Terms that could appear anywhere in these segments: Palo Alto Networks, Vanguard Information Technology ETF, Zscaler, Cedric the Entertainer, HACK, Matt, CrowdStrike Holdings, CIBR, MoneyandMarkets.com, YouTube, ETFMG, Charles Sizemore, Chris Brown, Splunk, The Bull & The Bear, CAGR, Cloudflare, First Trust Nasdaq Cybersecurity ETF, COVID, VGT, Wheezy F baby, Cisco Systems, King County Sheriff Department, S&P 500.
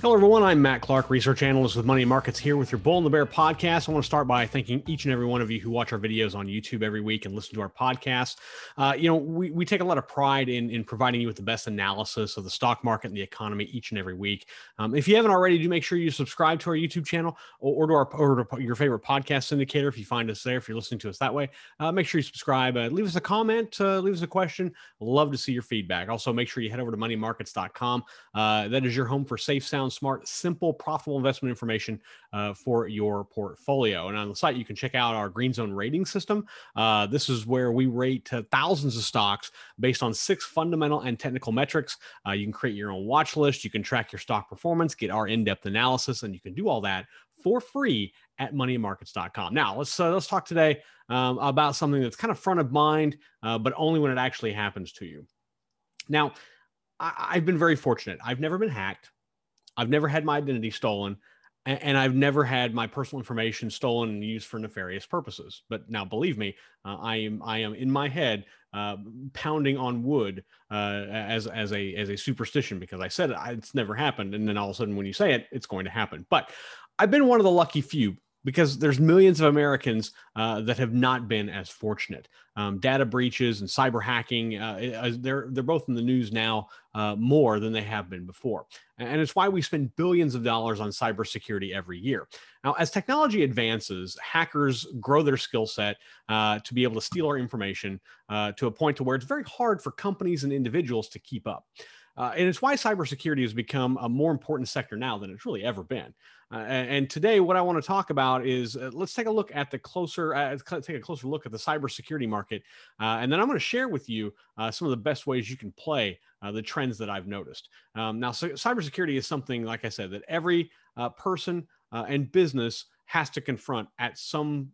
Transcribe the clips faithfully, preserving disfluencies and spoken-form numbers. Hello, everyone. I'm Matt Clark, research analyst with Money and Markets here with your Bull and the Bear podcast. I want to start by thanking each and every one of you who watch our videos on YouTube every week and listen to our podcast. Uh, you know, we, we take a lot of pride in, in providing you with the best analysis of the stock market and the economy each and every week. Um, if you haven't already, do make sure you subscribe to our YouTube channel or, or to our or to your favorite podcast syndicator. If you find us there, if you're listening to us that way, uh, make sure you subscribe. Uh, leave us a comment. Uh, leave us a question. Love to see your feedback. Also, make sure you head over to money markets dot com. Uh, that is your home for safe, sound, smart, simple, profitable investment information uh, for your portfolio. And on the site, you can check out our Green Zone rating system. Uh, this is where we rate uh, thousands of stocks based on six fundamental and technical metrics. Uh, you can create your own watch list. You can track your stock performance, get our in-depth analysis, and you can do all that for free at money and markets dot com. Now, let's uh, let's talk today um, about something that's kind of front of mind, uh, but only when it actually happens to you. Now, I- I've been very fortunate. I've never been hacked. I've never had my identity stolen, and I've never had my personal information stolen and used for nefarious purposes. But now, believe me, uh, I am I am in my head uh, pounding on wood uh, as as a as a superstition, because I said it, it's never happened, and then all of a sudden, when you say it, it's going to happen. But I've been one of the lucky few, because there's millions of Americans uh, that have not been as fortunate. Um, data breaches and cyber hacking, uh, they're, they're both in the news now uh, more than they have been before. And it's why we spend billions of dollars on cybersecurity every year. Now, as technology advances, hackers grow their skill set uh, to be able to steal our information uh, to a point to where it's very hard for companies and individuals to keep up. Uh, and it's why cybersecurity has become a more important sector now than it's really ever been. Uh, and today, what I want to talk about is uh, let's take a look at the closer, uh, take a closer look at the cybersecurity market. Uh, and then I'm going to share with you uh, some of the best ways you can play uh, the trends that I've noticed. Um, now, so cybersecurity is something, like I said, that every uh, person uh, and business has to confront at some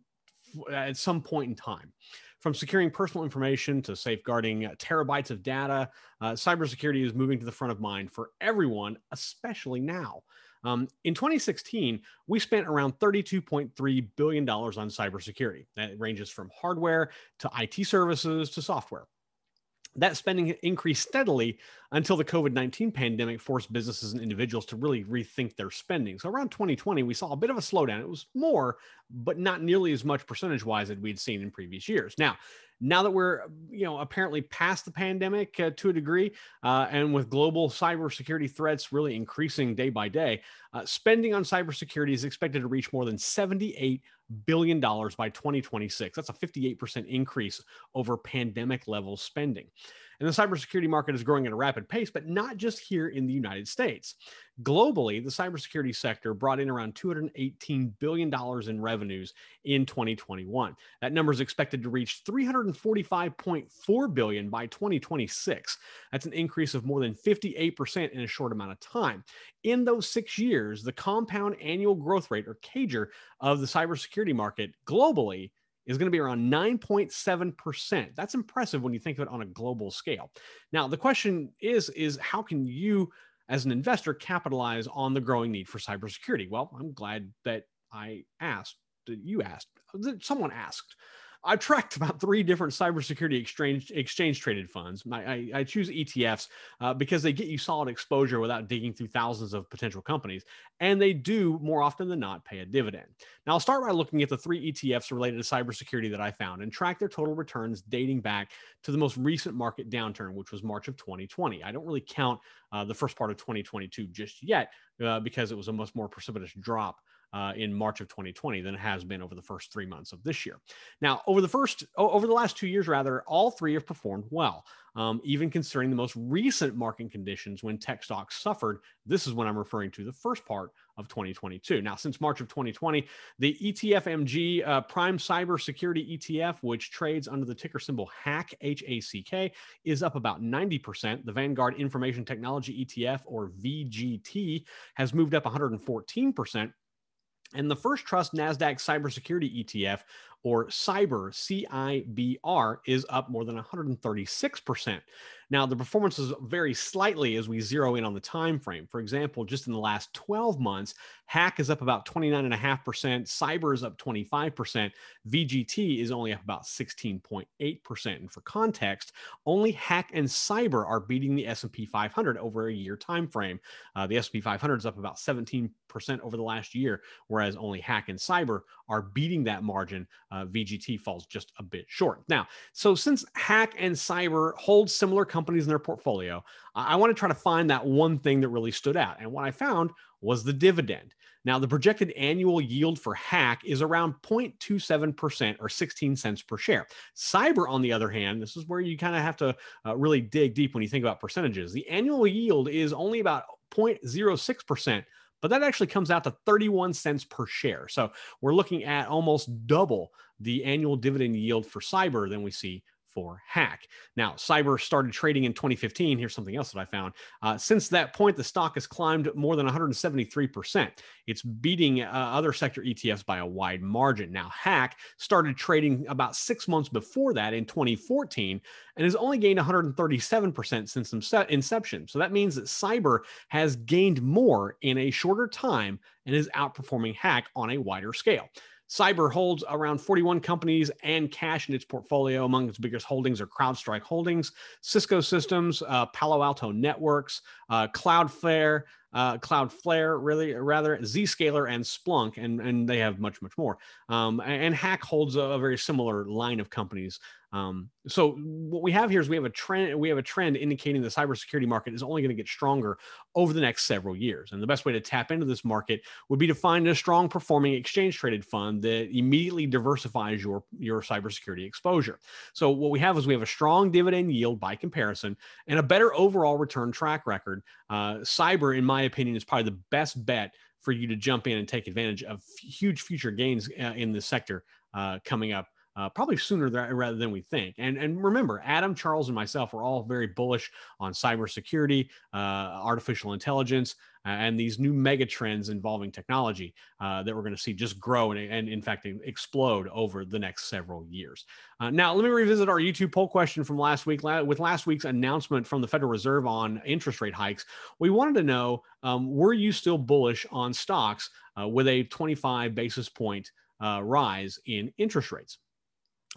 at some point in time. From securing personal information to safeguarding uh, terabytes of data, uh, cybersecurity is moving to the front of mind for everyone, especially now. Um, in twenty sixteen, we spent around thirty-two point three billion dollars on cybersecurity. That ranges from hardware to I T services to software. That spending increased steadily until the COVID nineteen pandemic forced businesses and individuals to really rethink their spending. So around twenty twenty, we saw a bit of a slowdown. It was more, but not nearly as much percentage-wise as we'd seen in previous years. Now, now that we're, you know, apparently past the pandemic uh, to a degree, uh, and with global cybersecurity threats really increasing day by day, uh, spending on cybersecurity is expected to reach more than seventy-eight billion dollars by twenty twenty-six. That's a fifty-eight percent increase over pandemic level spending. And the cybersecurity market is growing at a rapid pace, but not just here in the United States. Globally, the cybersecurity sector brought in around two hundred eighteen billion dollars in revenues in twenty twenty-one. That number is expected to reach three hundred forty-five point four billion dollars by twenty twenty-six. That's an increase of more than fifty-eight percent in a short amount of time. In those six years, the compound annual growth rate, or C A G R, of the cybersecurity market globally is going to be around nine point seven percent. That's impressive when you think of it on a global scale. Now, the question is, is how can you, as an investor, capitalize on the growing need for cybersecurity? Well, I'm glad that I asked, that you asked, that someone asked. I've tracked about three different cybersecurity exchange exchange traded funds. I, I, I choose E T Fs uh, because they get you solid exposure without digging through thousands of potential companies, and they do more often than not pay a dividend. Now, I'll start by looking at the three E T Fs related to cybersecurity that I found and track their total returns dating back to the most recent market downturn, which was March of twenty twenty. I don't really count uh, the first part of twenty twenty-two just yet uh, because it was a much more precipitous drop Uh, in March of twenty twenty than it has been over the first three months of this year. Now, over the first, over the last two years, rather, all three have performed well, um, even considering the most recent market conditions when tech stocks suffered. This is when I'm referring to the first part of twenty twenty-two. Now, since March of twenty twenty, the E T F M G uh, Prime Cybersecurity E T F, which trades under the ticker symbol HACK, H A C K, is up about ninety percent. The Vanguard Information Technology E T F, or V G T, has moved up one hundred fourteen percent. And the First Trust Nasdaq Cybersecurity E T F, or cyber, C I B R, is up more than one hundred thirty-six percent. Now, the performances vary slightly as we zero in on the time frame. For example, just in the last twelve months, HACK is up about twenty-nine point five percent, cyber is up twenty-five percent, V G T is only up about sixteen point eight percent. And for context, only HACK and cyber are beating the S and P five hundred over a year time frame. Uh, the S and P five hundred is up about seventeen percent over the last year, whereas only HACK and cyber are beating that margin. Uh, V G T falls just a bit short. Now, so since HACK and cyber hold similar companies in their portfolio, I want to try to find that one thing that really stood out. And what I found was the dividend. Now, the projected annual yield for HACK is around zero point two seven percent or sixteen cents per share. Cyber, on the other hand, this is where you kind of have to uh, really dig deep when you think about percentages. The annual yield is only about zero point zero six percent, but that actually comes out to thirty-one cents per share. So we're looking at almost double the annual dividend yield for cyber than we see for HACK. Now, cyber started trading in twenty fifteen. Here's something else that I found. Uh, since that point, the stock has climbed more than one hundred seventy-three percent. It's beating uh, other sector E T Fs by a wide margin. Now, HACK started trading about six months before that in twenty fourteen and has only gained one hundred thirty-seven percent since inception. So that means that cyber has gained more in a shorter time and is outperforming HACK on a wider scale. Cyber holds around forty-one companies and cash in its portfolio. Among its biggest holdings are CrowdStrike Holdings, Cisco Systems, uh, Palo Alto Networks, uh, Cloudflare, uh, Cloudflare, really, rather, Zscaler, and Splunk, and, and they have much, much more. Um, and, and HACK holds a, a very similar line of companies. Um, so what we have here is we have a trend, we have a trend indicating the cybersecurity market is only going to get stronger over the next several years. And the best way to tap into this market would be to find a strong performing exchange traded fund that immediately diversifies your, your cybersecurity exposure. So what we have is we have a strong dividend yield by comparison and a better overall return track record. Uh, cyber, in my opinion, is probably the best bet for you to jump in and take advantage of huge future gains uh, in this sector uh, coming up. Uh, probably sooner th- rather than we think. And, and remember, Adam, Charles, and myself are all very bullish on cybersecurity, uh, artificial intelligence, uh, and these new mega trends involving technology uh, that we're going to see just grow and, and, in fact, explode over the next several years. Uh, now, let me revisit our YouTube poll question from last week. La- with last week's announcement from the Federal Reserve on interest rate hikes, we wanted to know, um, were you still bullish on stocks uh, with a twenty-five basis point uh, rise in interest rates?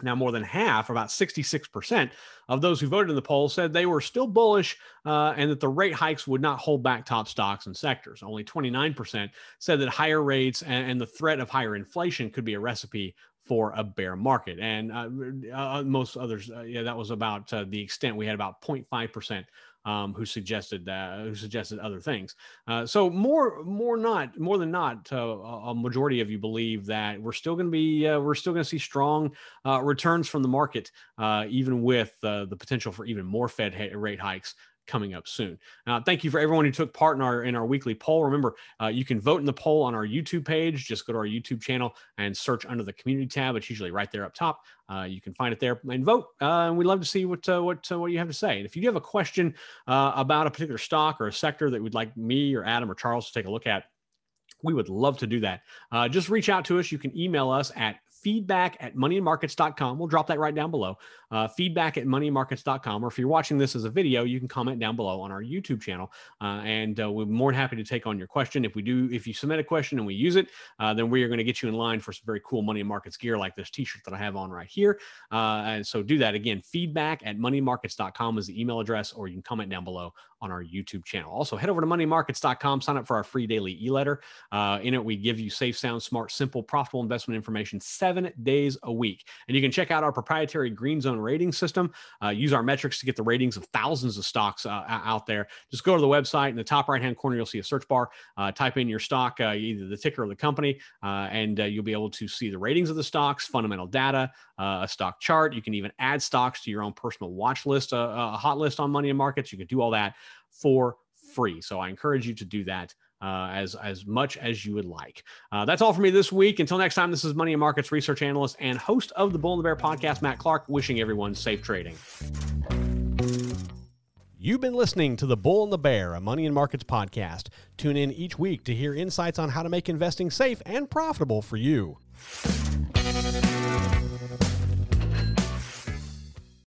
Now, more than half, about sixty-six percent of those who voted in the poll said they were still bullish uh, and that the rate hikes would not hold back top stocks and sectors. Only twenty-nine percent said that higher rates and, and the threat of higher inflation could be a recipe for a bear market. And uh, uh, most others, uh, yeah, that was about uh, the extent. We had about zero point five percent um, who suggested uh, who suggested other things. Uh, so more more not more than not, uh, a majority of you believe that we're still going to be uh, we're still going to see strong uh, returns from the market, uh, even with uh, the potential for even more Fed ha- rate hikes coming up soon. Uh, thank you for everyone who took part in our in our weekly poll. Remember, uh, you can vote in the poll on our YouTube page. Just go to our YouTube channel and search under the community tab. It's usually right there up top. Uh, you can find it there and vote. Uh, and we'd love to see what uh, what uh, what you have to say. And if you do have a question uh, about a particular stock or a sector that would like me or Adam or Charles to take a look at, we would love to do that. Uh, just reach out to us. You can email us at feedback at money and markets dot com. We'll drop that right down below. Uh, feedback at money and markets dot com. Or if you're watching this as a video, you can comment down below on our YouTube channel. Uh, and uh, we're more than happy to take on your question. If we do, if you submit a question and we use it, uh, then we are going to get you in line for some very cool Money and Markets gear like this t-shirt that I have on right here. Uh, and so do that again. Feedback at money and markets dot com is the email address, or you can comment down below on our YouTube channel. Also, head over to money and markets dot com, sign up for our free daily e-letter. Uh, in it, we give you safe, sound, smart, simple, profitable investment information seven days a week. And you can check out our proprietary Green Zone rating system. Uh, use our metrics to get the ratings of thousands of stocks uh, out there. Just go to the website. In the top right-hand corner, you'll see a search bar. Uh, type in your stock, uh, either the ticker or the company, uh, and uh, you'll be able to see the ratings of the stocks, fundamental data, uh, a stock chart. You can even add stocks to your own personal watch list, uh, a hot list on Money and Markets. You can do all that for free. So I encourage you to do that uh, as, as much as you would like. Uh, that's all for me this week. Until next time, this is Money and Markets research analyst and host of the Bull and the Bear podcast, Matt Clark, wishing everyone safe trading. You've been listening to The Bull and the Bear, a Money and Markets podcast. Tune in each week to hear insights on how to make investing safe and profitable for you.